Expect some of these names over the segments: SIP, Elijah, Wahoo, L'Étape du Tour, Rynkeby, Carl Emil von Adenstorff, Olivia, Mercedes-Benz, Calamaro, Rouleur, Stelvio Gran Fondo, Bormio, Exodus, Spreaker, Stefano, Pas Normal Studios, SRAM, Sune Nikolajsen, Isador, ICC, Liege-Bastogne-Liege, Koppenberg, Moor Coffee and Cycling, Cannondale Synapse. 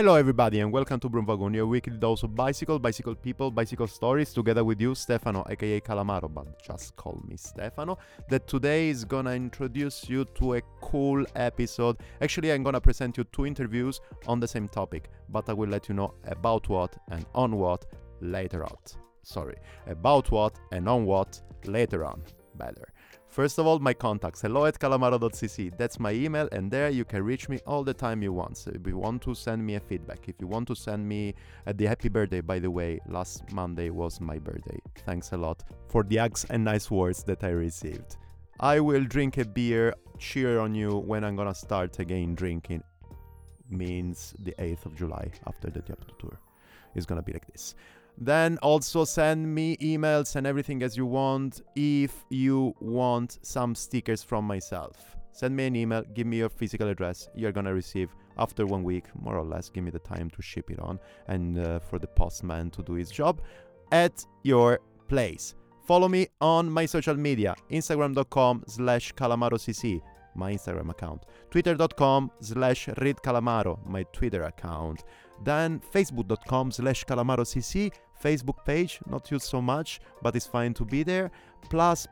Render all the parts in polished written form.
Hello everybody and welcome to Brunvagonia, your weekly dose of bicycle people, bicycle stories, together with you, Stefano, aka Calamaro, but just call me Stefano, that today is gonna introduce you to a cool episode. Actually, I'm gonna present you two interviews on the same topic, but I will let you know about what and on what later on. Better. First of all, my contacts, hello@calamaro.cc, that's my email, and there you can reach me all the time you want. So if you want to send me a feedback, if you want to send me the happy birthday, by the way, last Monday was my birthday. Thanks a lot for the hugs and nice words that I received. I will drink a beer, cheer on you when I'm gonna start again drinking, means the 8th of July after the L'Étape du Tour. It's gonna be like this. Then also send me emails and everything as you want. If you want some stickers from myself, send me an email, give me your physical address. You're gonna receive after 1 week, more or less. Give me the time to ship it on and for the postman to do his job at your place. Follow me on my social media, instagram.com/calamarocc, my Instagram account, twitter.com/readcalamaro, my Twitter account, then facebook.com/calamarocc, Facebook page, not used so much, but it's fine to be there, plus,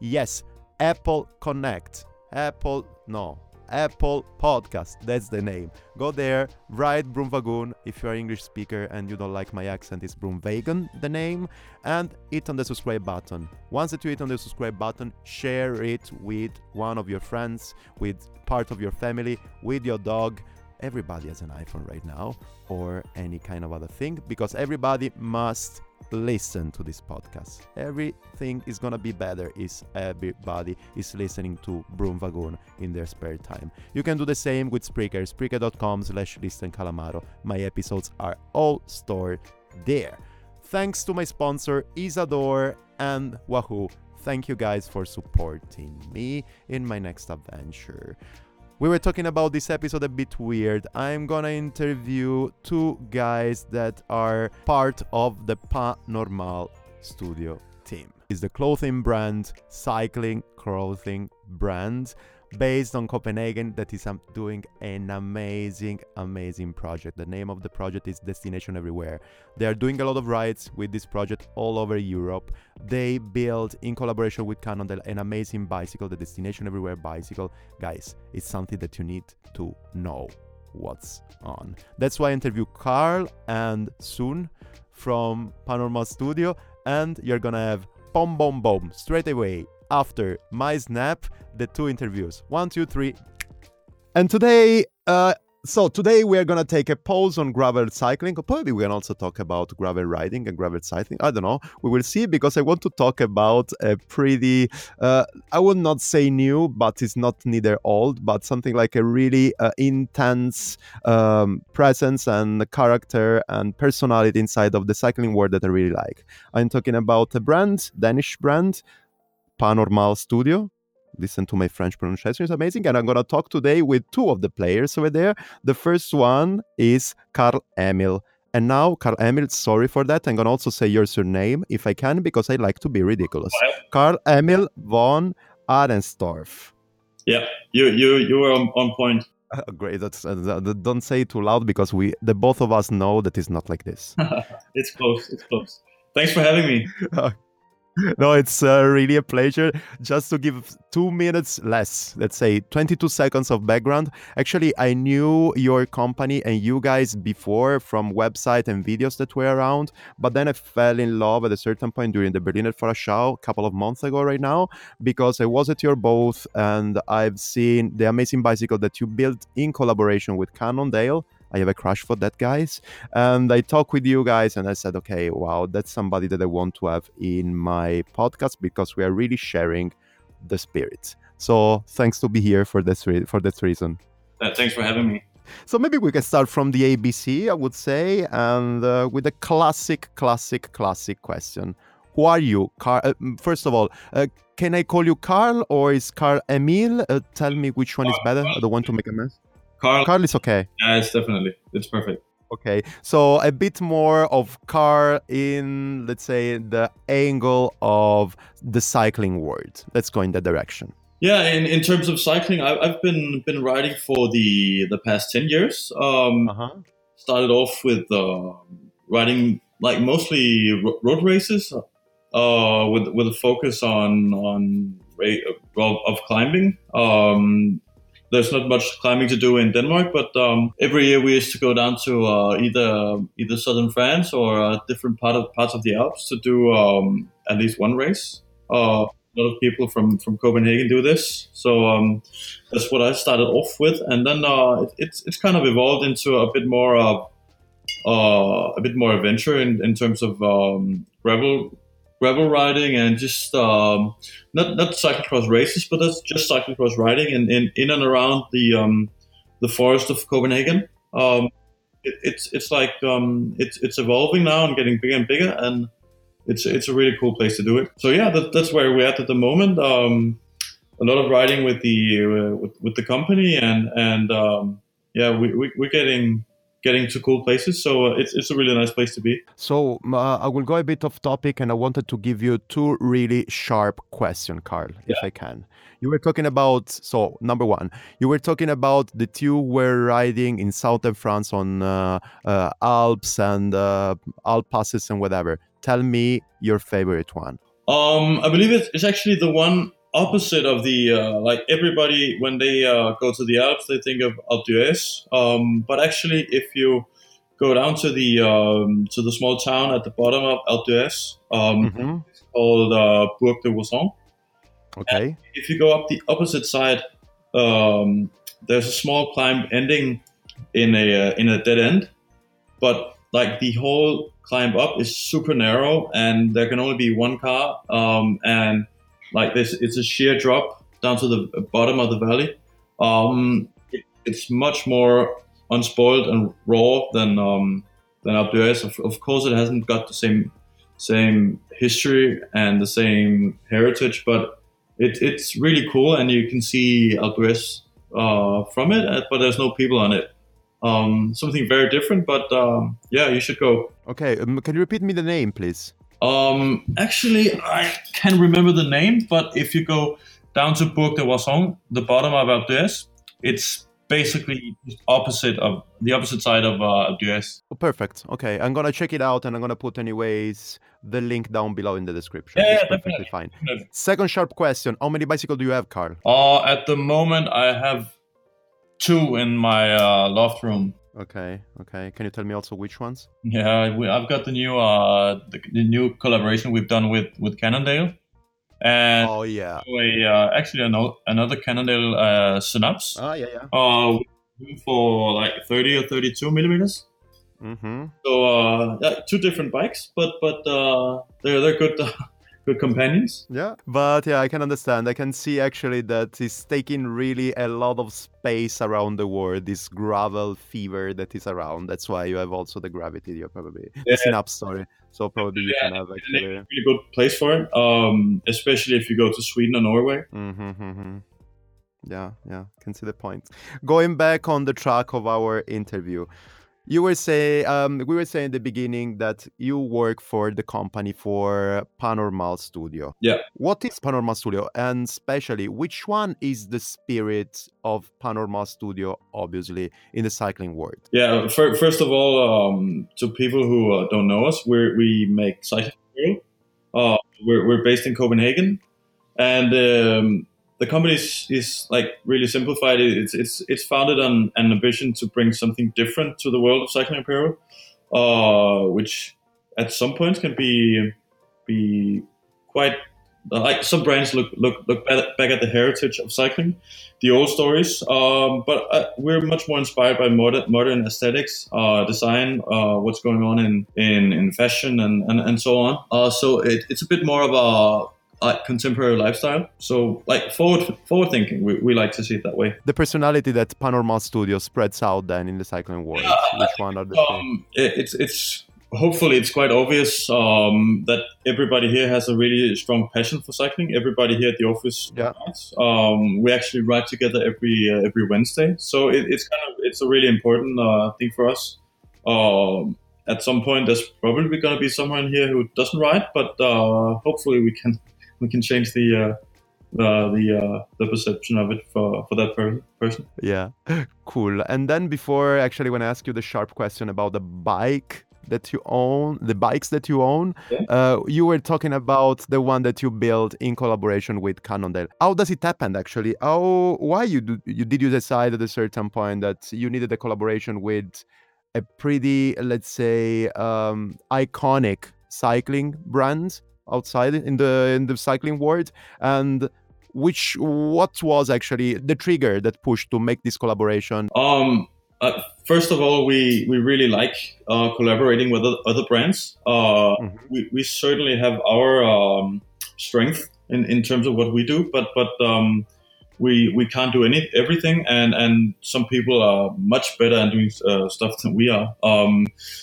yes, Apple Podcast, that's the name. Go there, write Brunvagoon if you are English speaker and you don't like my accent. It's Broomwagon the name, and hit on the subscribe button. Once that you hit on the subscribe button, share it with one of your friends, with part of your family, with your dog. Everybody has an iPhone right now, or any kind of other thing, because everybody must listen to this podcast. Everything is gonna be better if everybody is listening to Brunvagoon in their spare time. You can do the same with Spreaker, spreaker.com/listencalamaro. My episodes are all stored there. Thanks to my sponsor Isador and Wahoo. Thank you guys for supporting me in my next adventure. We were talking about this episode a bit weird. I'm gonna interview two guys that are part of the Pas Normal Studio team. It's the clothing brand, cycling clothing brand, based on Copenhagen, that is doing an amazing project. The name of the project is Destination Everywhere. They are doing a lot of rides with this project all over Europe. They build, in collaboration with Cannondale, an amazing bicycle, the Destination Everywhere bicycle. Guys, it's something that you need to know what's on. That's why I interview Carl and Sune from Pas Normal Studio, and you're gonna have Boom straight away after my snap, the two interviews. 1, 2, 3. And today, today we are going to take a pause on gravel cycling. Probably we can also talk about gravel riding and gravel cycling. I don't know. We will see, because I want to talk about a pretty, I would not say new, but it's not neither old, but something like a really intense presence and character and personality inside of the cycling world that I really like. I'm talking about a brand, Danish brand, Pas Normal Studio. Listen to my French pronunciation, it's amazing. And I'm going to talk today with two of the players over there. The first one is Carl Emil. And now, Carl Emil, sorry for that. I'm going to also say your surname if I can, because I like to be ridiculous. Wow. Carl Emil von Adenstorff. Yeah, you were on point. Great. Don't say it too loud, because the both of us know that it's not like this. It's close. Thanks for having me. No, it's really a pleasure. Just to give 2 minutes less, let's say 22 seconds of background. Actually, I knew your company and you guys before from website and videos that were around, but then I fell in love at a certain point during the Berliner Fahrradschau a couple of months ago right now, because I was at your booth and I've seen the amazing bicycle that you built in collaboration with Cannondale. I have a crush for that, guys. And I talked with you guys and I said, okay, wow, that's somebody that I want to have in my podcast, because we are really sharing the spirit. So thanks to be here for that reason. Thanks for having me. So maybe we can start from the ABC, I would say, and with a classic question. Who are you, Carl? First of all, can I call you Carl, or is Carl Emil? Tell me which one is better. I don't want to make a mess. Carl is okay. Yes, definitely. It's perfect. Okay. So a bit more of Carl in, let's say, the angle of the cycling world. Let's go in that direction. Yeah, in terms of cycling, I've been riding for the past 10 years. started off with riding like mostly road races with a focus on rate of climbing. There's not much climbing to do in Denmark, but every year we used to go down to either southern France or different parts of the Alps to do at least one race. A lot of people from Copenhagen do this, so that's what I started off with, and then it's kind of evolved into a bit more adventure in terms of gravel riding and just not cyclocross races, but that's just cyclocross riding in and around the forest of Copenhagen. It's evolving now and getting bigger and bigger, and it's a really cool place to do it. So yeah, that's where we're at the moment. A lot of riding with the with the company, and yeah, we're getting to cool places, so it's a really nice place to be. So I will go a bit off topic, and I wanted to give you two really sharp questions, Carl, yeah, if I can. You were talking about, so number one, you were talking about the two were riding in southern France on Alps and Alp passes and whatever. Tell me your favorite one. I believe it's actually the one opposite of the like everybody when they go to the Alps, they think of Alpe d'Huez. But actually, if you go down to the small town at the bottom of Alpe d'Huez, mm-hmm, it's called Bourg-de-Wasson. Okay. And if you go up the opposite side, there's a small climb ending in a dead end, but like the whole climb up is super narrow, and there can only be one car, and like this, it's a sheer drop down to the bottom of the valley. It's much more unspoiled and raw than Alpe d'Huez. Of course, it hasn't got the same history and the same heritage, but it's really cool, and you can see Alpe d'Huez from it, but there's no people on it. Something very different, but yeah, you should go. Okay, can you repeat me the name, please? Actually, I can remember the name, but if you go down to Bourg-de-Wasson, the bottom of Alpe d'Huez, it's basically the opposite side of Alpe d'Huez. Oh, perfect. Okay, I'm gonna check it out, and I'm gonna put anyways the link down below in the description. Yeah, it's perfectly fine. Definitely. Second sharp question: how many bicycles do you have, Carl? At the moment, I have 2 in my loft room. Okay. Can you tell me also which ones? Yeah, I've got the new collaboration we've done with Cannondale, and oh yeah, actually another Cannondale Synapse. Oh yeah. For like 30 or 32 millimeters. Mm-hmm. So yeah, 2 different bikes, but they're good. Good companions. Yeah, but yeah, I can understand. I can see actually that it's taking really a lot of space around the world, this gravel fever that is around. That's why you have also the gravity, you're probably, yeah, the synapse, sorry. So probably you can have actually a really good place for it, especially if you go to Sweden or Norway. Mm-hmm. Yeah, can see the point. Going back on the track of our interview, we were saying in the beginning that you work for the company for Pas Normal Studio. Yeah. What is Pas Normal Studio, and especially which one is the spirit of Pas Normal Studio, obviously, in the cycling world? Yeah. First of all, to people who don't know us, we make cycling. We're based in Copenhagen, and the company is like really simplified. It's founded on an ambition to bring something different to the world of cycling apparel, which at some points can be quite like some brands look back at the heritage of cycling, the old stories. But we're much more inspired by modern aesthetics, design, what's going on in fashion and so on. So it's a bit more of a like contemporary lifestyle, so like forward thinking, we like to see it that way. The personality that Pas Normal Studio spreads out then in the cycling world, which one are the it's hopefully it's quite obvious that everybody here has a really strong passion for cycling. Everybody here at the office, yeah, rides. We actually ride together every Wednesday, so it's a really important thing for us. At some point there's probably going to be someone here who doesn't ride, but hopefully we can change the the perception of it for that person. Yeah, cool. And then before, actually, when I ask you the sharp question about the bike that you own, the bikes that you own, yeah. You were talking about the one that you built in collaboration with Cannondale. How does it happen, actually? Why did you decide at a certain point that you needed a collaboration with a pretty, let's say, iconic cycling brand outside in the cycling world, and what was actually the trigger that pushed to make this collaboration? First of all, we really like collaborating with other brands. Mm-hmm. We certainly have our strength in terms of what we do, but we can't do everything, and some people are much better at doing stuff than we are.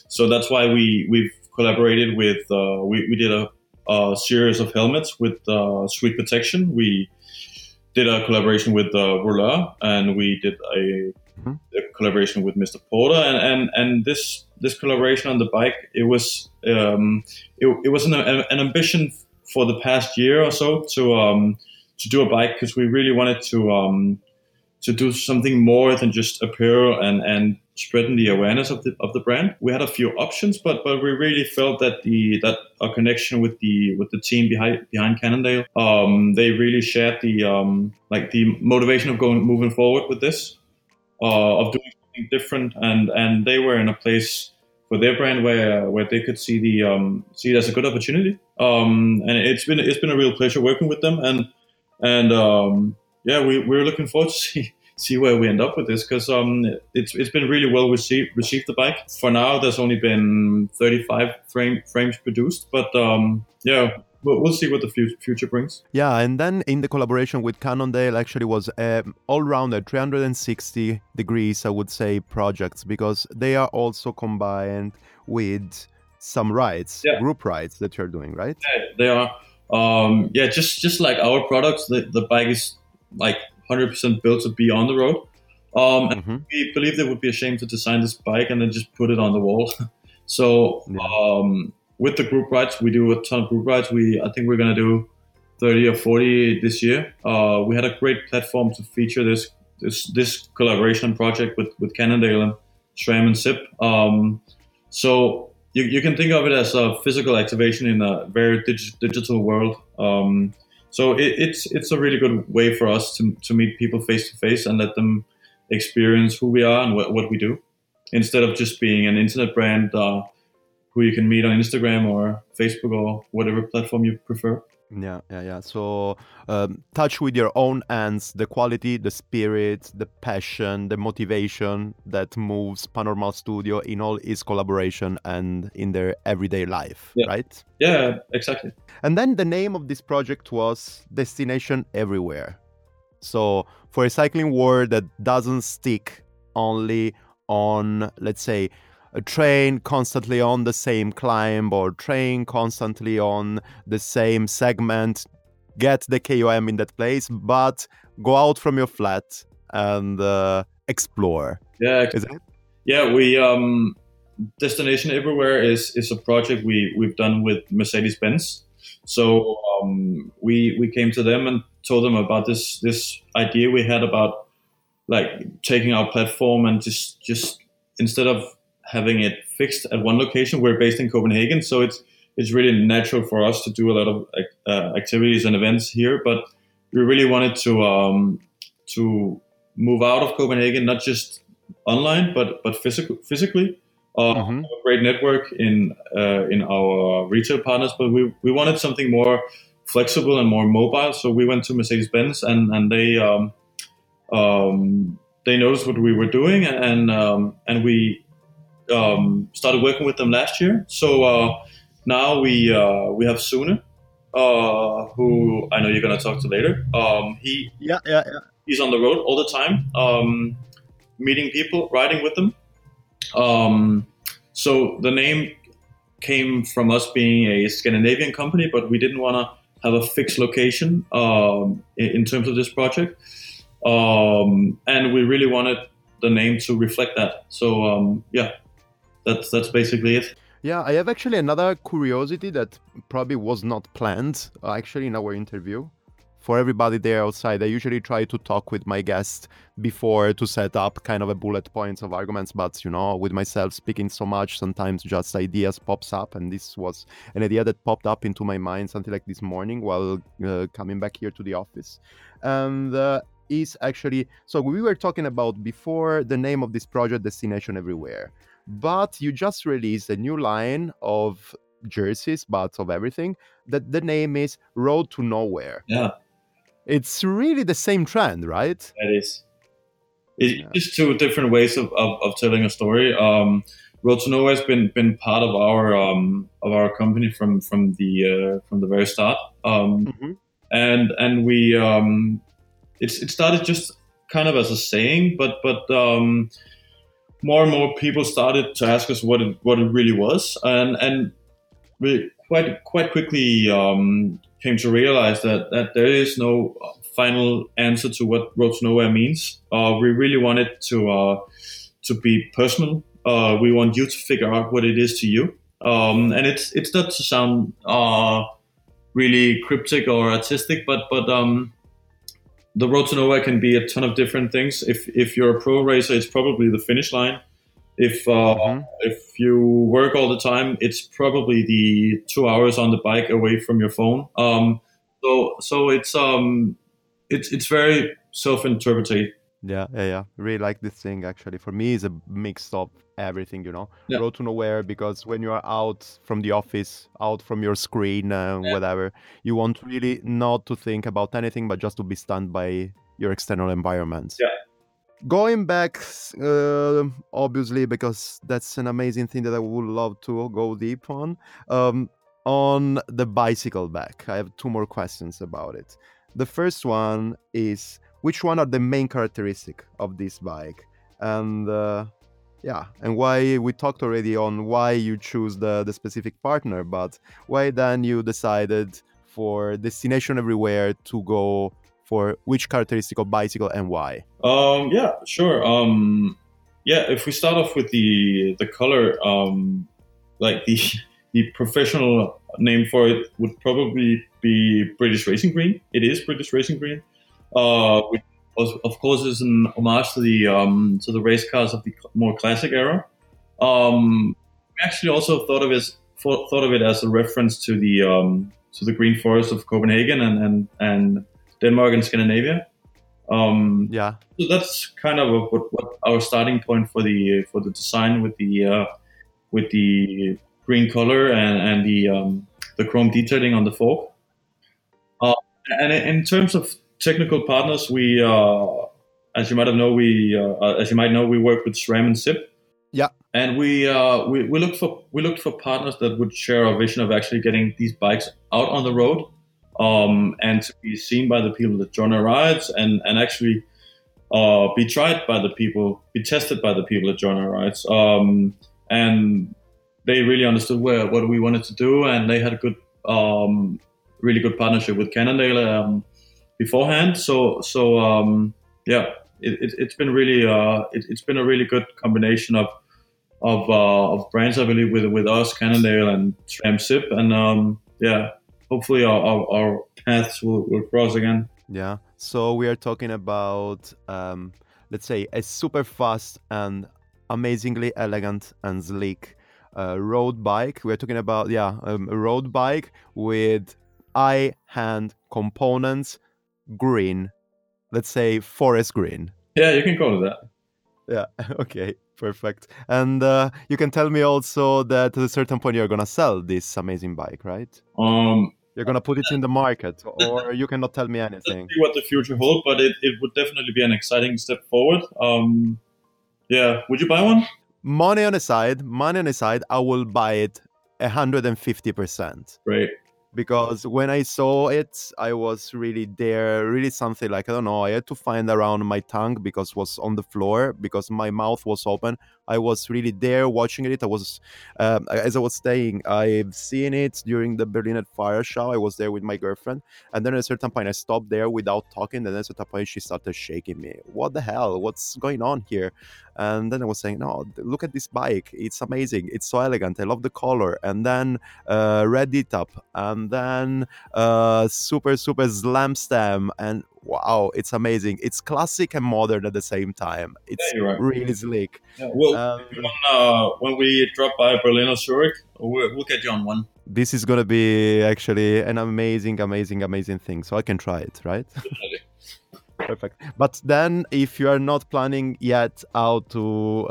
So that's why we've collaborated with we did a series of helmets with Sweet Protection. We did a collaboration with Rouleur, and we did a collaboration with Mr Porter, and this collaboration on the bike, it was an ambition for the past year or so to do a bike, because we really wanted to do something more than just apparel and spreading the awareness of the brand. We had a few options, but we really felt that a connection with the team behind Cannondale, they really shared the motivation of moving forward with this, of doing something different, and they were in a place for their brand where they could see see it as a good opportunity. And it's been a real pleasure working with them, and we're looking forward to see where we end up with this, because it's been really well received the bike. For now, there's only been 35 frames produced, but we'll see what the future brings. Yeah, and then in the collaboration with Cannondale, actually was all-rounder 360 degrees, I would say, projects, because they are also combined with some rides, yeah. Group rides that you're doing, right? Yeah, they are. Just like our products, the bike is like 100% built to be on the road. Mm-hmm. We believed it would be a shame to design this bike and then just put it on the wall. So yeah. With the group rides, we do a ton of group rides. I think we're going to do 30 or 40 this year. We had a great platform to feature this collaboration project with Cannondale and SRAM and SIP. So you can think of it as a physical activation in a very digital world. So it's a really good way for us to meet people face to face and let them experience who we are and what we do, instead of just being an internet brand who you can meet on Instagram or Facebook or whatever platform you prefer. Yeah. So touch with your own hands the quality, the spirit, the passion, the motivation that moves Pas Normal Studio in all its collaboration and in their everyday life, yeah. Right? Yeah, exactly. And then the name of this project was Destination Everywhere. So for a cycling word that doesn't stick only on, let's say, a train constantly on the same climb or train constantly on the same segment, get the KOM in that place, but go out from your flat and explore. Yeah, is it? Yeah, we Destination Everywhere is a project we've done with Mercedes-Benz. So we came to them and told them about this idea we had about like taking our platform and just instead of having it fixed at one location. We're based in Copenhagen, so it's really natural for us to do a lot of activities and events here. But we really wanted to move out of Copenhagen, not just online, but physically. Mm-hmm. Have a great network in our retail partners, but we wanted something more flexible and more mobile. So we went to Mercedes-Benz, and they noticed what we were doing, and we. Started working with them last year, so now we have Sune, who I know you're gonna talk to later. He's on the road all the time, meeting people, riding with them. So the name came from us being a Scandinavian company, but we didn't want to have a fixed location in terms of this project, and we really wanted the name to reflect that. So that's basically it. Yeah, I have actually another curiosity that probably was not planned, actually, in our interview for everybody there outside, I usually try to talk with my guests before to set up kind of a bullet points of arguments. But, you know, with myself speaking so much, sometimes just ideas pops up. And this was an idea that popped up into my mind, something like this morning while coming back here to the office. And is actually, so we were talking about before the name of this project, Destination Everywhere. But you just released a new line of jerseys, but of everything, that the name is Road to Nowhere. Yeah. It's really the same trend, right? That is. It's just two different ways of telling a story. Road to Nowhere has been part of our company from the very start. Mm-hmm. And we it started just kind of as a saying, but more and more people started to ask us what it really was, and we quite quickly came to realize that there is no final answer to what Road to Nowhere means. We really want it to be personal. We want you to figure out what it is to you, and it's not to sound really cryptic or artistic, but the Road to Nowhere can be a ton of different things. If you're a pro racer, it's probably the finish line. If you work all the time, it's probably the 2 hours on the bike away from your phone. So it's very self-interpretive. Yeah. Really like this thing, actually. For me, it's a mix of everything, you know. Yeah. Road to Nowhere, because when you are out from the office, out from your screen, whatever, you want really not to think about anything, but just to be stunned by your external environment. Yeah. Going back, obviously, because that's an amazing thing that I would love to go deep on the bicycle back. I have two more questions about it. The first one is, which one are the main characteristics of this bike? And and why we talked already on why you choose the specific partner, but why then you decided for Destination Everywhere to go for which characteristic of bicycle and why? If we start off with the color, like the professional name for it would probably be British Racing Green. It is British Racing Green, which of course is an homage to the race cars of the more classic era. We actually also thought of it as a reference to the Green Forest of Copenhagen and Denmark and Scandinavia. So that's kind of what our starting point for the design with the green color and the chrome detailing on the fork. And in terms of technical partners, we as you might know we work with SRAM and SIP. Yeah. And we looked for partners that would share our vision of actually getting these bikes out on the road. And to be seen by the people that join our rides and actually be tried by the people, be tested by the people that join our rides. And they really understood what we wanted to do, and they had a good, really good partnership with Cannondale beforehand. It's been a really good combination of brands, I believe, with us, Cannondale and SRAM SIP, and hopefully our paths will cross again. Yeah. So we are talking about, let's say, a super fast and amazingly elegant and sleek road bike. We're talking about, a road bike with high-end components, green, let's say forest green. Yeah, you can call it that. Yeah, okay. Perfect. And you can tell me also that at a certain point you're going to sell this amazing bike, right? You're going to put it in the market, or you cannot tell me anything. Let's see what the future holds, but it would definitely be an exciting step forward. Would you buy one? Money on the side, I will buy it 150%. Right. Because when I saw it, I was really there, really something like, I don't know, I had to find around my tongue because it was on the floor, because my mouth was open I was really there watching it. I was, as I was saying, I've seen it during the Berliner Fahrradschau. I was there with my girlfriend. And then at a certain point, I stopped there without talking. And then at a certain point, she started shaking me. What the hell? What's going on here? And then I was saying, no, look at this bike. It's amazing. It's so elegant. I love the color. And then read it up. And then super, super slam stem. And wow, it's amazing. It's classic and modern at the same time. It's really slick. Yeah, well, when we drop by Berlin or Zurich, we'll get you on one. This is going to be actually an amazing, amazing, amazing thing. So I can try it, right? Perfect. But then, if you are not planning yet how to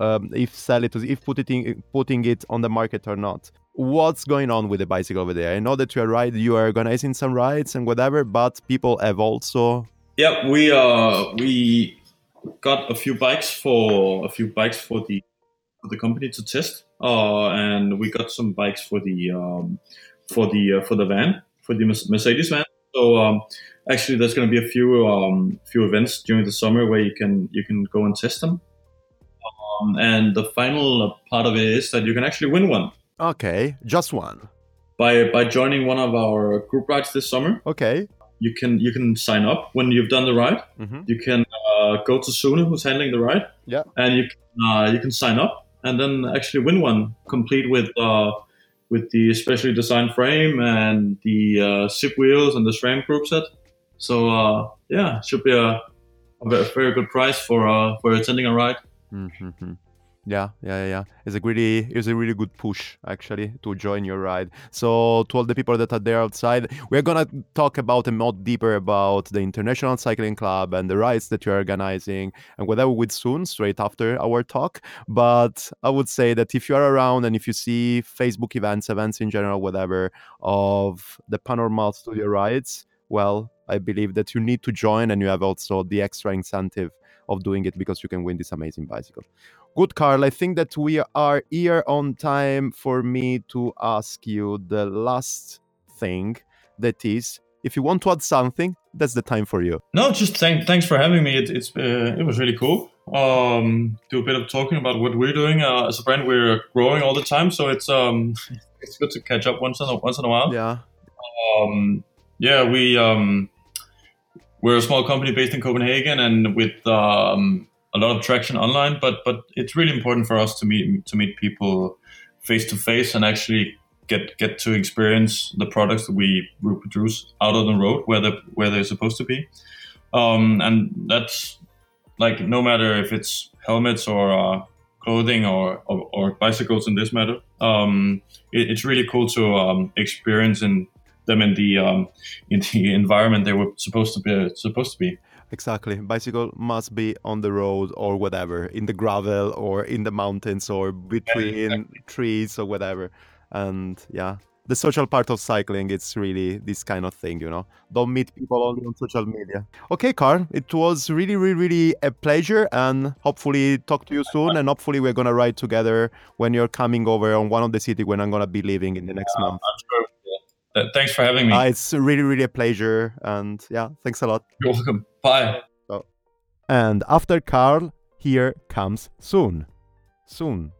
putting it on the market or not, what's going on with the bicycle over there? I know that you are organizing some rides and whatever, but people have also. Yeah, we got a few bikes for the company to test, and we got some bikes for the van, for the Mercedes van. So actually, there's going to be a few events during the summer where you can go and test them. And the final part of it is that you can actually win one. Okay, just one. By joining one of our group rides this summer. Okay. You can sign up when you've done the ride. Mm-hmm. You can go to Sune, who's handling the ride. Yeah. And you can sign up and then actually win one, complete with the specially designed frame and the SIP wheels and the SRAM group set. So, it should be a very good price for attending a ride. Mm-hmm. Yeah. It's a really good push, actually, to join your ride. So, to all the people that are there outside, we're going to talk about and more deeper about the International Cycling Club and the rides that you're organizing and whatever with Sune straight after our talk. But I would say that if you are around and if you see Facebook events in general, whatever, of the Pas Normal Studio rides, well, I believe that you need to join, and you have also the extra incentive of doing it because you can win this amazing bicycle. Good, Carl. I think that we are here on time for me to ask you the last thing, that is, if you want to add something, that's the time for you. No, just thanks for having me. It was really cool. Do a bit of talking about what we're doing. As a brand, we're growing all the time, so it's good to catch up once in a while. Yeah. We're a small company based in Copenhagen and with a lot of traction online, but it's really important for us to meet people face to face and actually get to experience the products that we produce out on the road where they're supposed to be. And that's like no matter if it's helmets or clothing or bicycles in this matter. It's really cool to experience them in the environment they were supposed to be. Exactly. Bicycle must be on the road or whatever, in the gravel or in the mountains or between trees or whatever. And yeah, the social part of cycling, it's really this kind of thing, you know. Don't meet people only on social media. Okay, Carl, it was really, really, really a pleasure, and hopefully talk to you soon. And hopefully we're going to ride together when you're coming over on one of the cities when I'm going to be leaving in the next month. Sure. Thanks for having me. It's really, really a pleasure. And yeah, thanks a lot. You're welcome. Bye. So, and after Carl, here comes Sune. Sune.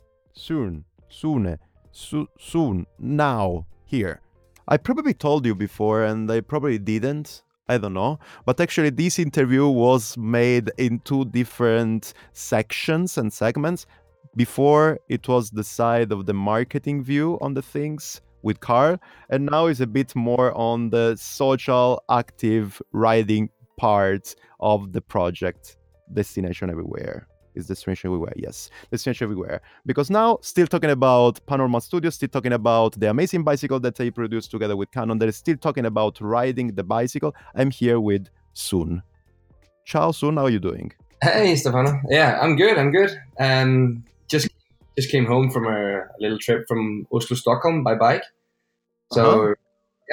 Now, here. I probably told you before and I probably didn't. I don't know. But actually, this interview was made in two different sections and segments. Before, it was the side of the marketing view on the things with Carl, and now is a bit more on the social active riding part of the project. Destination Everywhere. Because now, still talking about Pas Normal Studios, still talking about the amazing bicycle that they produced together with Cannondale, still talking about riding the bicycle. I'm here with Sune. Ciao, Sune. How are you doing? Hey, Stefano. Yeah, I'm good. Just came home from a little trip from Oslo, Stockholm by bike. So,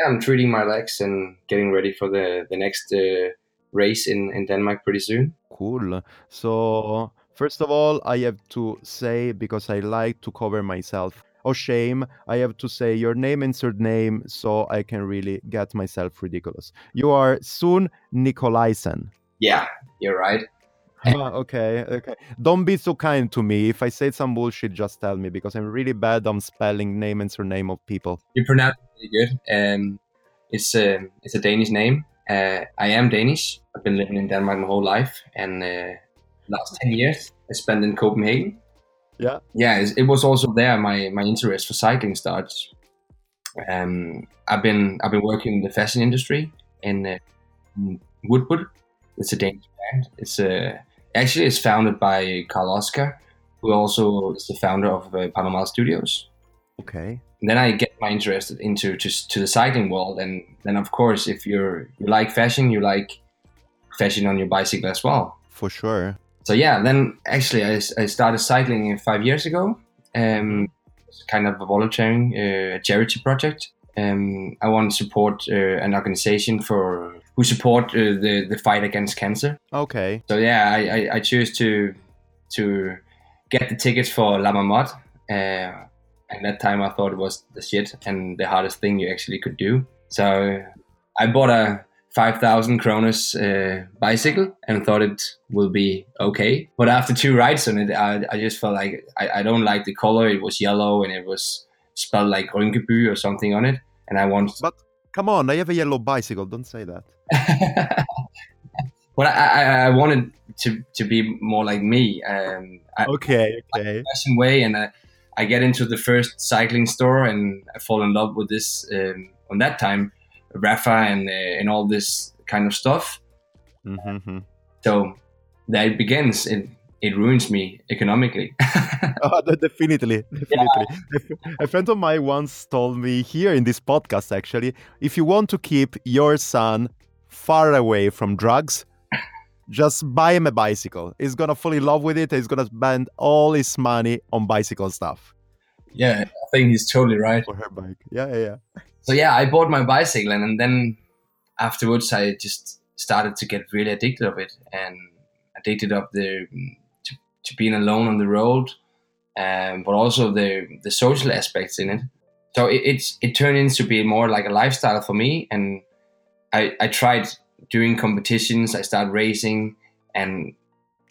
I'm treating my legs and getting ready for the next race in Denmark pretty soon. Cool. So, first of all, I have to say, because I like to cover myself, oh shame, I have to say your name and surname so I can really get myself ridiculous. You are Sune Nikolajsen. Yeah, you're right. Okay. Don't be so kind to me. If I say some bullshit, just tell me, because I'm really bad on spelling name and surname of people. You pronounce it really good. It's a Danish name. I am Danish. I've been living in Denmark my whole life, and last 10 years I spent in Copenhagen. Yeah. Yeah, it was also there my interest for cycling starts. I've been working in the fashion industry in Woodward. It's a Danish brand. It's founded by Carl Oscar, who also is the founder of Pas Normal Studios. Okay. And then I get my interest into to the cycling world, and then of course, if you like fashion, you like fashion on your bicycle as well. For sure. So yeah, then actually I started cycling 5 years ago. It's kind of a volunteering charity project. I want to support an organization who support the fight against cancer. Okay. So yeah, I choose to get the tickets for La Marmotte. And that time I thought it was the shit and the hardest thing you actually could do. So I bought a 5,000 kroners bicycle and thought it will be okay. But after 2 rides on it, I just felt like I don't like the color. It was yellow and it was spelled like Rynkeby or something on it. And I wanted... But come on, I have a yellow bicycle. Don't say that. But I wanted to be more like me. Okay. In a fashion way, and I get into the first cycling store and I fall in love with this on that time. Rafa and all this kind of stuff. Mm-hmm. So that begins. It ruins me economically. Definitely. Yeah. A friend of mine once told me here in this podcast, actually, if you want to keep your son far away from drugs, just buy him a bicycle. He's going to fall in love with it. He's going to spend all his money on bicycle stuff. Yeah, I think he's totally right. For her bike. Yeah. So yeah, I bought my bicycle, and then afterwards I just started to get really addicted of it, and addicted of to being alone on the road, but also the social aspects in it. So it turned into be more like a lifestyle for me, and I tried doing competitions. I started racing, and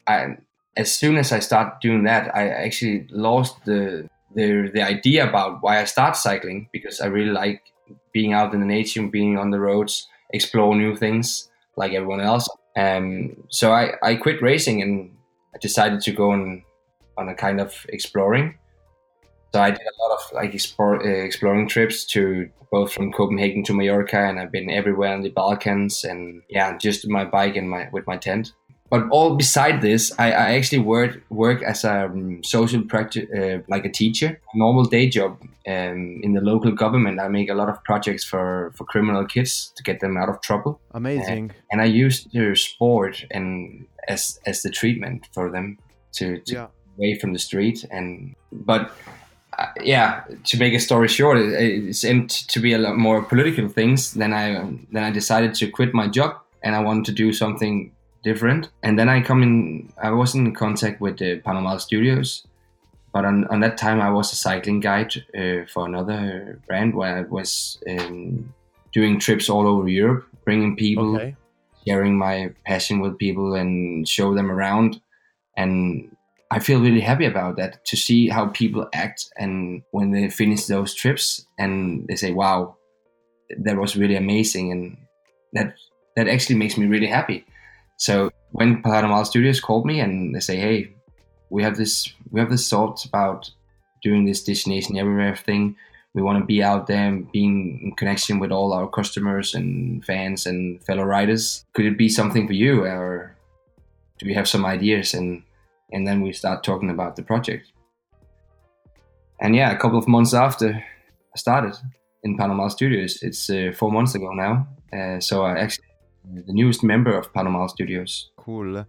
as soon as I started doing that, I actually lost the idea about why I started cycling, because I really like being out in the nature and being on the roads, explore new things like everyone else. So I quit racing and I decided to go on a kind of exploring. So I did a lot of like exploring trips to both from Copenhagen to Mallorca, and I've been everywhere in the Balkans, and yeah, just my bike and with my tent. But all beside this, I actually work as a social like a teacher. A normal day job in the local government. I make a lot of projects for criminal kids to get them out of trouble. Amazing. And I use their sport and as the treatment for them to yeah. away from the street. And but yeah, to make a story short, it seemed to be a lot more political things. Then I decided to quit my job, and I wanted to do something different. And then I was in contact with the Pas Normal Studios, but on that time I was a cycling guide for another brand, where I was doing trips all over Europe, bringing people, sharing my passion with people and show them around. And I feel really happy about that, to see how people act and when they finish those trips and they say, wow, that was really amazing. And that actually makes me really happy. So when Pas Normal Studios called me and they say, hey, we have this thought about doing this destination everywhere thing. We want to be out there and being in connection with all our customers and fans and fellow riders. Could it be something for you, or do we have some ideas? And then we start talking about the project. And yeah, a couple of months after I started in Pas Normal Studios, it's 4 months ago now. So I actually the newest member of Pas Normal Studios. Cool.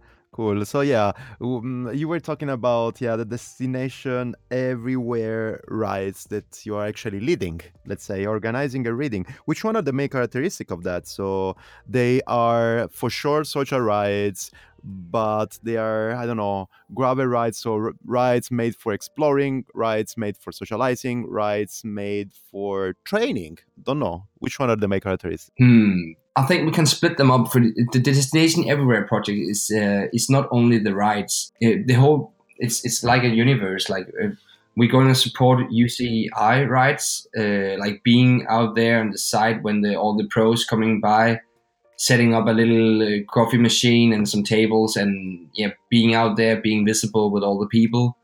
So yeah, you were talking about the destination everywhere rides that you are actually leading, let's say organizing a reading. Which one are the main characteristic of that? So they are for sure social rides, but they are, I don't know, gravel rides, so rides made for exploring, rides made for socializing, rides made for training. Don't know. Which one are the main characteristics? I think we can split them up. For the Destination Everywhere project is not only the rides. The whole it's like a universe. Like we're going to support UCI rides, like being out there on the side when all the pros coming by, setting up a little coffee machine and some tables, and being out there, being visible with all the people.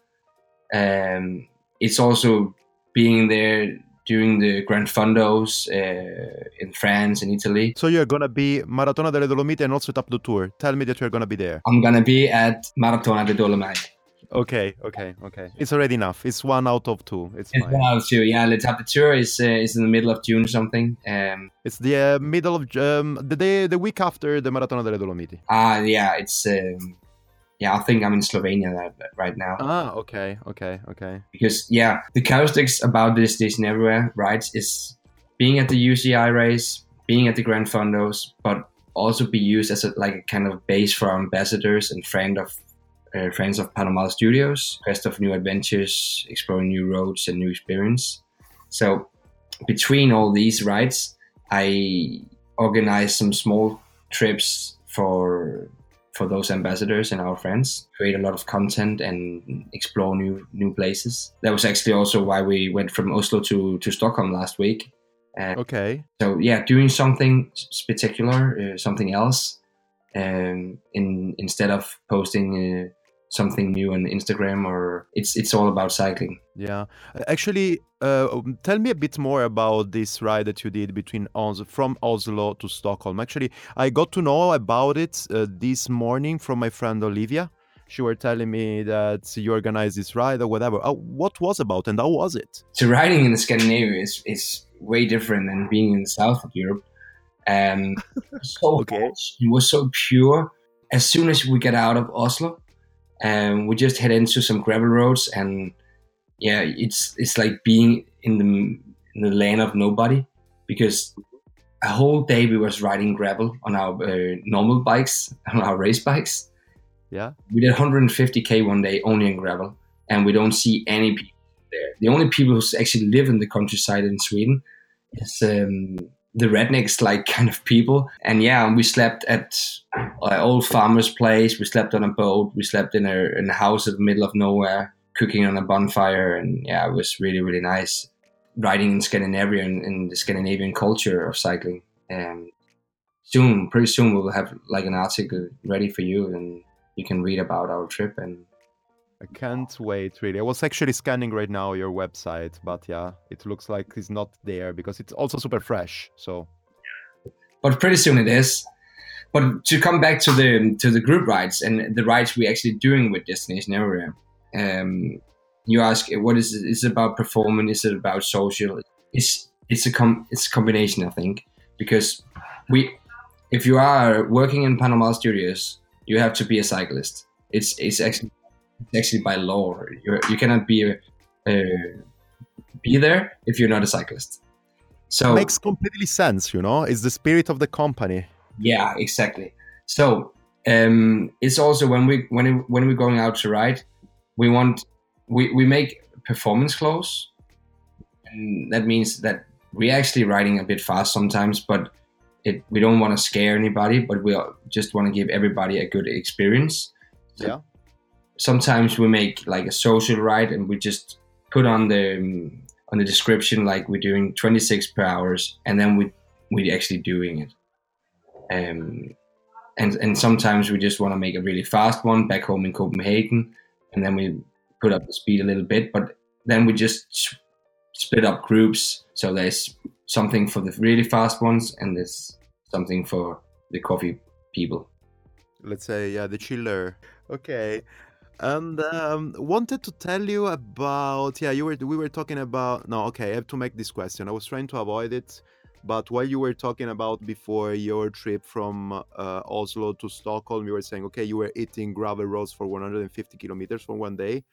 It's also being there during the Gran Fondos in France and Italy. So you're going to be Maratona delle Dolomiti and also Étape du Tour. Tell me that you're going to be there. I'm going to be at Maratona delle Dolomiti. Okay. It's already enough. It's 1 out of 2. It's fine. 1 out of 2, yeah. L'Étape du Tour is in the middle of June or something. It's the middle of the week after the Maratona delle Dolomiti. Yeah, it's... I think I'm in Slovenia right now. Okay. Because, the characteristics about the Destination Everywhere rides is being at the UCI race, being at the Gran Fondos, but also be used as a kind of base for our ambassadors and friends of Pas Normal Studios, quest of new adventures, exploring new roads and new experience. So between all these rides, I organize some small trips for those ambassadors and our friends, create a lot of content and explore new places. That was actually also why we went from Oslo to Stockholm last week. So doing something spectacular, something else, instead of posting something new on Instagram, or it's all about cycling. Yeah, actually, tell me a bit more about this ride that you did from Oslo to Stockholm. Actually, I got to know about it this morning from my friend Olivia. She were telling me that you organized this ride or whatever. What was about and how was it? So riding in Scandinavia is way different than being in the south of Europe. It was so pure. As soon as we get out of Oslo, we just head into some gravel roads, and it's like being in the land of nobody, because a whole day we was riding gravel on our normal bikes, on our race bikes. Yeah, we did 150k one day only in gravel, and we don't see any people there. The only people who actually live in the countryside in Sweden is the rednecks, like kind of people. And we slept at an old farmer's place. We slept on a boat. We slept in a house in the middle of nowhere, cooking on a bonfire. And it was really, really nice riding in Scandinavia and in the Scandinavian culture of cycling. And pretty soon we'll have an article ready for you, and you can read about our trip. And I can't wait, really. I was actually scanning right now your website, but it looks like it's not there because it's also super fresh. So, but pretty soon it is. But to come back to the group rides and the rides we're actually doing with Destination Everywhere, you ask, what is it? Is it about performance? Is it about social? It's a combination, I think, because if you are working in Pas Normal Studios, you have to be a cyclist. It's actually by law. You cannot be there if you're not a cyclist. So it makes completely sense, it's the spirit of the company. Yeah, exactly. So it's also when we're going out to ride, we make performance clothes, and that means that we're actually riding a bit fast sometimes, but we don't want to scare anybody, but we just want to give everybody a good experience. So, sometimes we make a social ride, and we just put on the description we're doing 26 per hours, and then we actually doing it. And sometimes we just want to make a really fast one back home in Copenhagen, and then we put up the speed a little bit. But then we just split up groups, so there's something for the really fast ones, and there's something for the coffee people. Let's say the chiller. Okay. And wanted to tell you about we were talking about I have to make this question. I was trying to avoid it, but while you were talking about before your trip from Oslo to Stockholm, you were saying you were eating gravel roads for 150 kilometers for one day.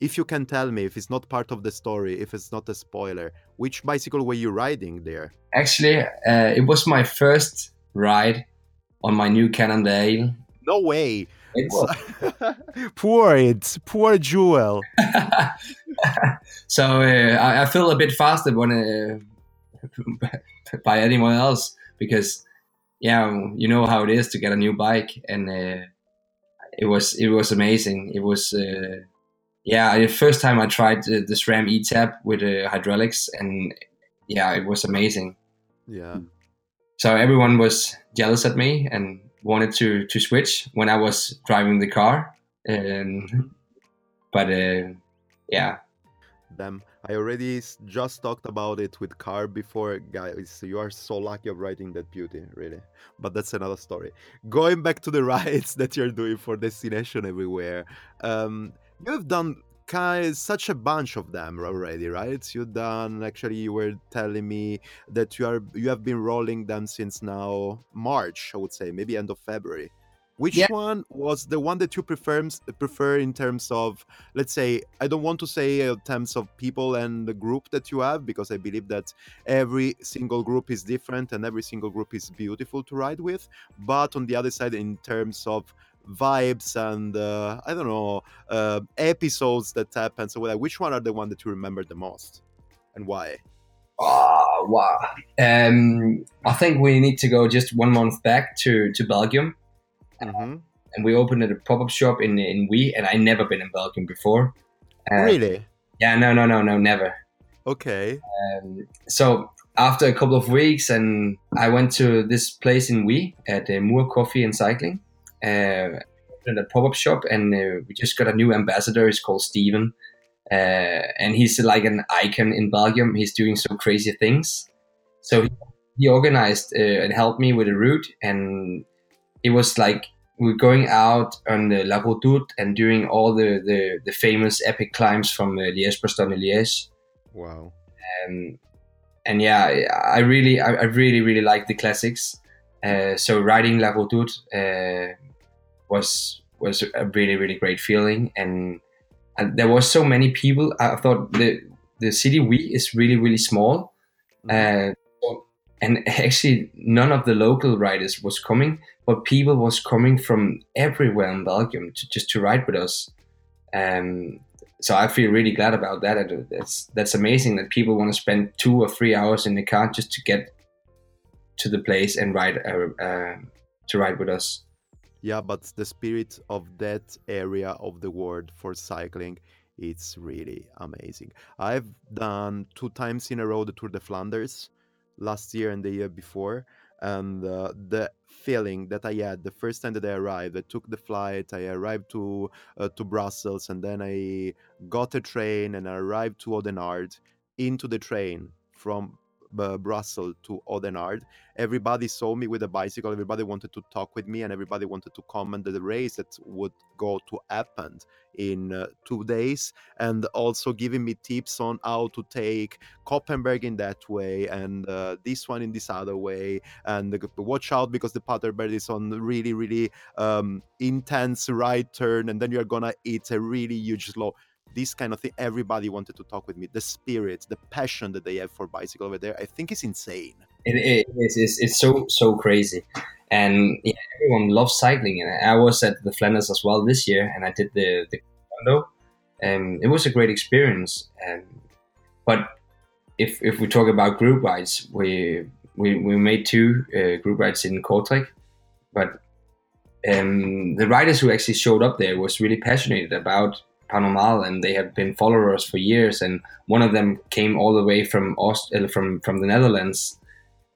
If you can tell me, if it's not part of the story, if it's not a spoiler, which bicycle were you riding there? Actually, it was my first ride on my new Cannondale. No way. Poor Jewel. So I feel a bit faster by anyone else, because yeah, you know how it is to get a new bike, and it was amazing. It was the first time I tried the SRAM E-Tab with hydraulics, and yeah, it was amazing. Yeah. So everyone was jealous at me and wanted to switch when I was driving the car, but. Damn, I already just talked about it with Carl before, guys. You are so lucky of riding that beauty, really. But that's another story. Going back to the rides that you're doing for Destination Everywhere, you've done such a bunch of them already, right? You've done, actually, you were telling me that you have been rolling them since now March, I would say, maybe end of February. Which one was the one that you prefer in terms of, let's say, I don't want to say in terms of people and the group that you have, because I believe that every single group is different and every single group is beautiful to ride with. But on the other side, in terms of vibes and, episodes that happen. So which one are the one that you remember the most and why? Oh, wow. I think we need to go just 1 month back to Belgium. Mm-hmm. And we opened a pop-up shop in Wee, and I never been in Belgium before. Really? Yeah, no, never. Okay. So after a couple of weeks, and I went to this place in Wee at the Moor Coffee and Cycling, in a pop-up shop, and we just got a new ambassador. He's called Steven, and he's like an icon in Belgium. He's doing some crazy things. So he organized and helped me with a route, and it was like we're going out on the La Vautoute and doing all the famous epic climbs from Liege-Bastogne-Liege. Wow. And yeah, I really like the classics. So riding La Vautoute was a really, really great feeling. And there was so many people. I thought the city Wee is really, really small. And actually, none of the local riders was coming, but people was coming from everywhere in Belgium to ride with us. So I feel really glad about that. That's amazing that people want to spend 2 or 3 hours in the car just to get to the place and ride with us. Yeah, but the spirit of that area of the world for cycling, it's really amazing. I've done 2 times in a row the Tour de Flanders, last year and the year before, and the feeling that I had the first time that I arrived, I took the flight, I arrived to Brussels, and then I got a train and I arrived to Oudenaarde. Into the train from Brussels to Oudenaarde, everybody saw me with a bicycle, everybody wanted to talk with me, and everybody wanted to comment the race that would go to happen in 2 days, and also giving me tips on how to take Koppenberg in that way and this one in this other way, and watch out because the Paterberg is on really, really intense right turn, and then you're gonna hit a really huge slope. This kind of thing, everybody wanted to talk with me. The spirit, the passion that they have for bicycle over there, I think is insane. It's so crazy. And yeah, everyone loves cycling. And I was at the Flanders as well this year, and I did the Cannondale. It was a great experience. But if we talk about group rides, we made 2 group rides in Kortrijk. But the riders who actually showed up there was really passionate about Normal, and they have been followers for years, and one of them came all the way from the Netherlands,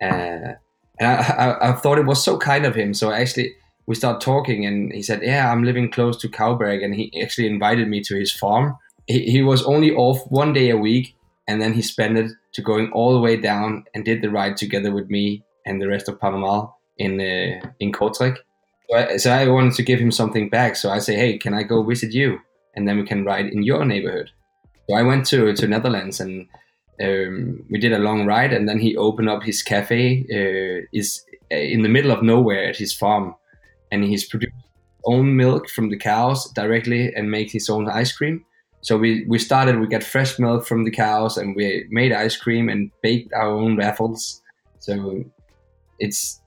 and I thought it was so kind of him. So actually we started talking, and he said, yeah, I'm living close to Cowberg, and he actually invited me to his farm. He was only off 1 day a week, and then he spent it to going all the way down and did the ride together with me and the rest of Normal in Kortrijk. So I wanted to give him something back, so I say, hey, can I go visit you? And then we can ride in your neighborhood. So I went to Netherlands, and we did a long ride. And then he opened up his cafe, is in the middle of nowhere at his farm, and he's produced his own milk from the cows directly and makes his own ice cream. So we got fresh milk from the cows, and we made ice cream and baked our own waffles. So it's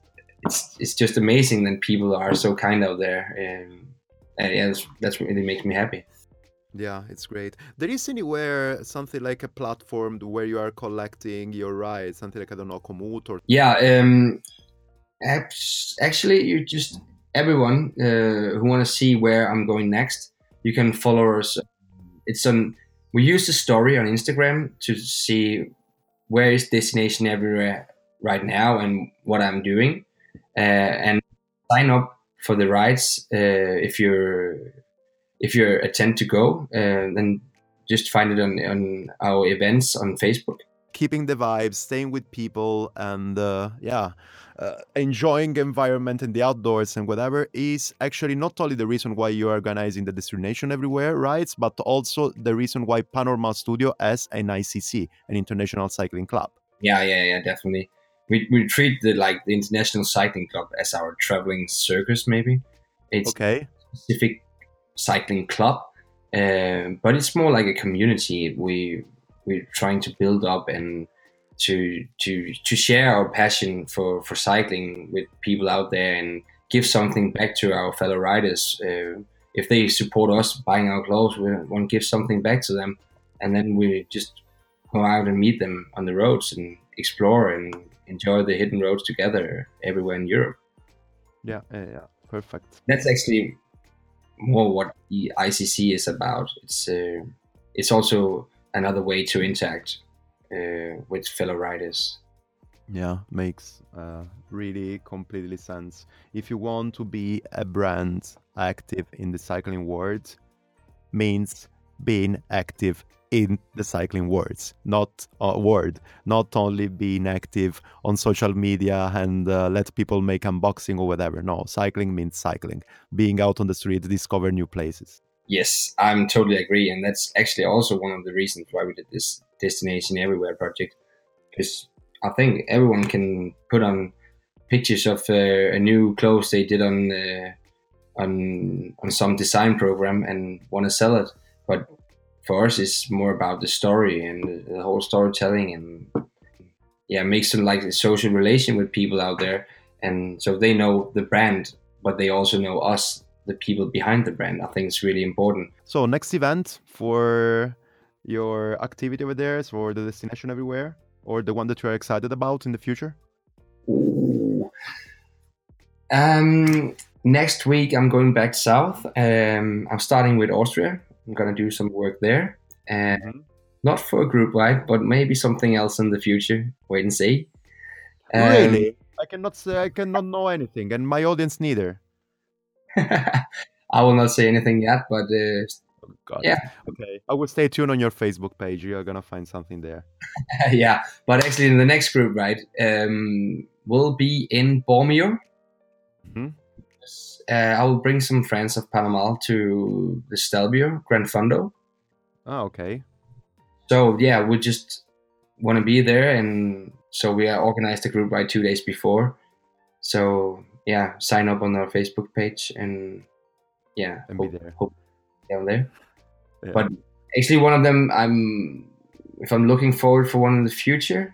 just amazing that people are so kind out there. Yeah, that's really makes me happy. Yeah, it's great. There is anywhere something like a platform where you are collecting your rides, something like, I don't know, Komoot or... Yeah, Actually, you just everyone who want to see where I'm going next, you can follow us. We use the story on Instagram to see where is Destination Everywhere right now and what I'm doing, and sign up for the rides if you're attempt to go, then just find it on our events on Facebook. Keeping the vibe, staying with people, and enjoying environment and the outdoors and whatever is actually not only the reason why you are organizing the Destination Everywhere rides, but also the reason why Pas Normal Studio has an ICC, an International Cycling Club. Yeah, definitely. We treat the International Cycling Club as our traveling circus, maybe. It's a specific cycling club, but it's more like a community. We're trying to build up and to share our passion for cycling with people out there and give something back to our fellow riders. If they support us buying our clothes, we want to give something back to them. And then we just go out and meet them on the roads and explore and enjoy the hidden roads together everywhere in Europe. Yeah, perfect. That's actually more what the ICC is about. It's also another way to interact with fellow riders. Yeah, makes really completely sense. If you want to be a brand active in the cycling world, means being active in the cycling world, not only being active on social media and let people make unboxing or whatever. No, cycling means cycling, being out on the street, discover new places. Yes, I'm totally agree. And that's actually also one of the reasons why we did this Destination Everywhere project. Because I think everyone can put on pictures of a new clothes they did on some design program and want to sell it. But for us, it's more about the story and the whole storytelling and make some a social relation with people out there. And so they know the brand, but they also know us, the people behind the brand. I think it's really important. So next event for your activity over there is for the Destination Everywhere, or the one that you're excited about in the future? Next week I'm going back south. I'm starting with Austria. I'm going to do some work there. Not for a group ride, but maybe something else in the future. Wait and see. Really? I cannot know anything, and my audience neither. I will not say anything yet, but okay. I will stay tuned on your Facebook page. You are gonna find something there. Yeah, but actually, in the next group ride, will be in Bormio. Mm-hmm. I will bring some friends of Panama to the Stelvio Gran Fondo. Oh, okay. So yeah, we just want to be there, and so we organized the group ride 2 days before. So. Yeah, sign up on our Facebook page and be there. Hope down there. Yeah. But actually, one of them, if I'm looking forward for one in the future,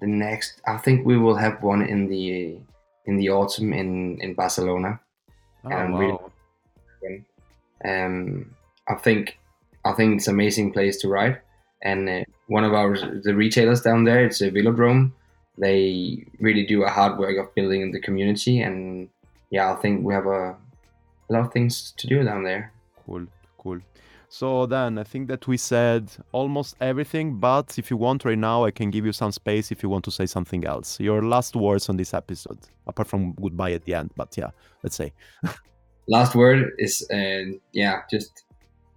the next, I think we will have one in the autumn in Barcelona. Oh, and wow. I think it's an amazing place to ride. And one of the retailers down there, it's a Velodrome. They really do a hard work of building the community, and I think we have a lot of things to do down there. Cool. So then I think that we said almost everything, but if you want right now, I can give you some space if you want to say something else. Your last words on this episode, apart from goodbye at the end, but let's say. Last word is, just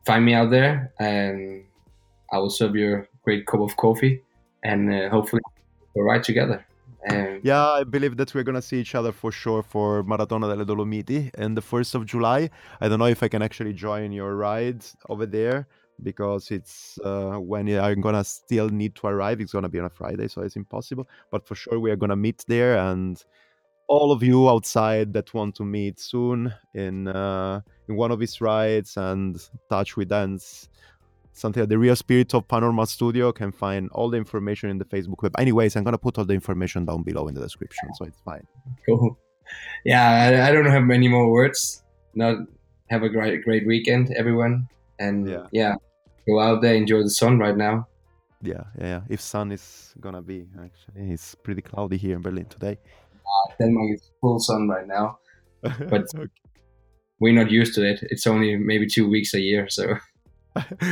find me out there, and I will serve you a great cup of coffee, and hopefully we'll ride together. I believe that we're going to see each other for sure for Maratona delle Dolomiti on the 1st of July. I don't know if I can actually join your ride over there, because it's when I'm going to still need to arrive. It's going to be on a Friday, so it's impossible. But for sure, we are going to meet there. And all of you outside that want to meet Sune in one of his rides and touch with dance, something like the real spirit of Pas Normal Studio, can find all the information in the Facebook web. Anyways, I'm going to put all the information down below in the description, so it's fine. Cool. Yeah, I don't have many more words. Now, have a great weekend, everyone. And go out there, enjoy the sun right now. Yeah. If sun is going to be, actually, it's pretty cloudy here in Berlin today. hot. Denmark is full sun right now, but okay. We're not used to it. It's only maybe 2 weeks a year, so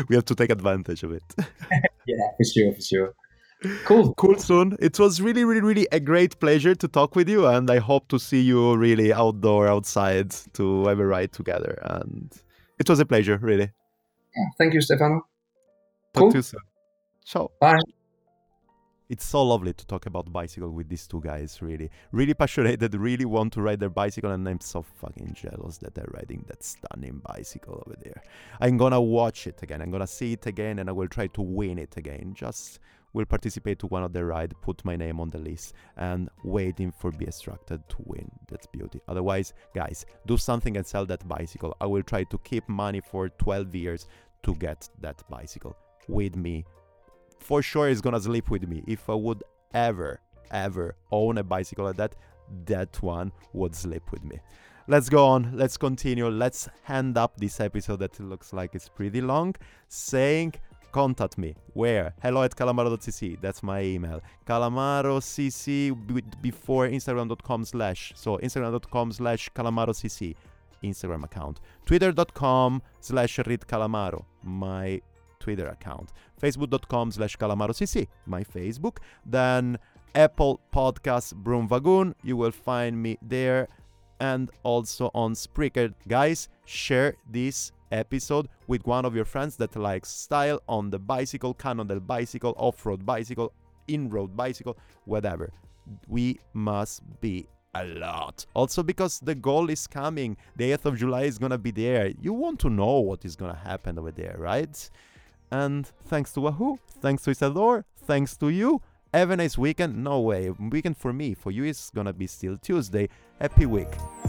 we have to take advantage of it. Yeah, for sure, for sure. Cool, Sune. It was really a great pleasure to talk with you, and I hope to see you really outside to have a ride together. And it was a pleasure, really. Yeah, thank you, Stefano. Talk to you soon. Ciao. Bye. It's so lovely to talk about bicycle with these two guys, really passionate, that really want to ride their bicycle, and I'm so fucking jealous that they're riding that stunning bicycle over there. I'm gonna watch it again, I'm gonna see it again, and I will try to win it again. Just will participate to one of the ride, put my name on the list, and waiting for be extracted to win. That's beauty. Otherwise, guys, do something and sell that bicycle. I will try to keep money for 12 years to get that bicycle with me. For sure it's gonna sleep with me. If I would ever own a bicycle like that, that one would sleep with me. Let's go on, let's continue, let's hand up this episode that looks like it's pretty long, saying contact me, where? hello@calamaro.cc, that's my email, calamaro.cc before instagram.com/ so instagram.com/calamaro.cc, Instagram account, twitter.com/readcalamaro, my Twitter account, facebook.com/calamarocc, my Facebook, then Apple Podcasts Brunvagon, you will find me there, and also on Spreaker. Guys, share this episode with one of your friends that likes style on the bicycle, Cannondale bicycle, off-road bicycle, in-road bicycle, whatever. We must be a lot. Also because the goal is coming, the 8th of July is gonna be there. You want to know what is gonna happen over there, right? And thanks to Wahoo, thanks to Isador, thanks to you. Have a nice weekend. No way. Weekend for me. For you, it's gonna be still Tuesday. Happy week.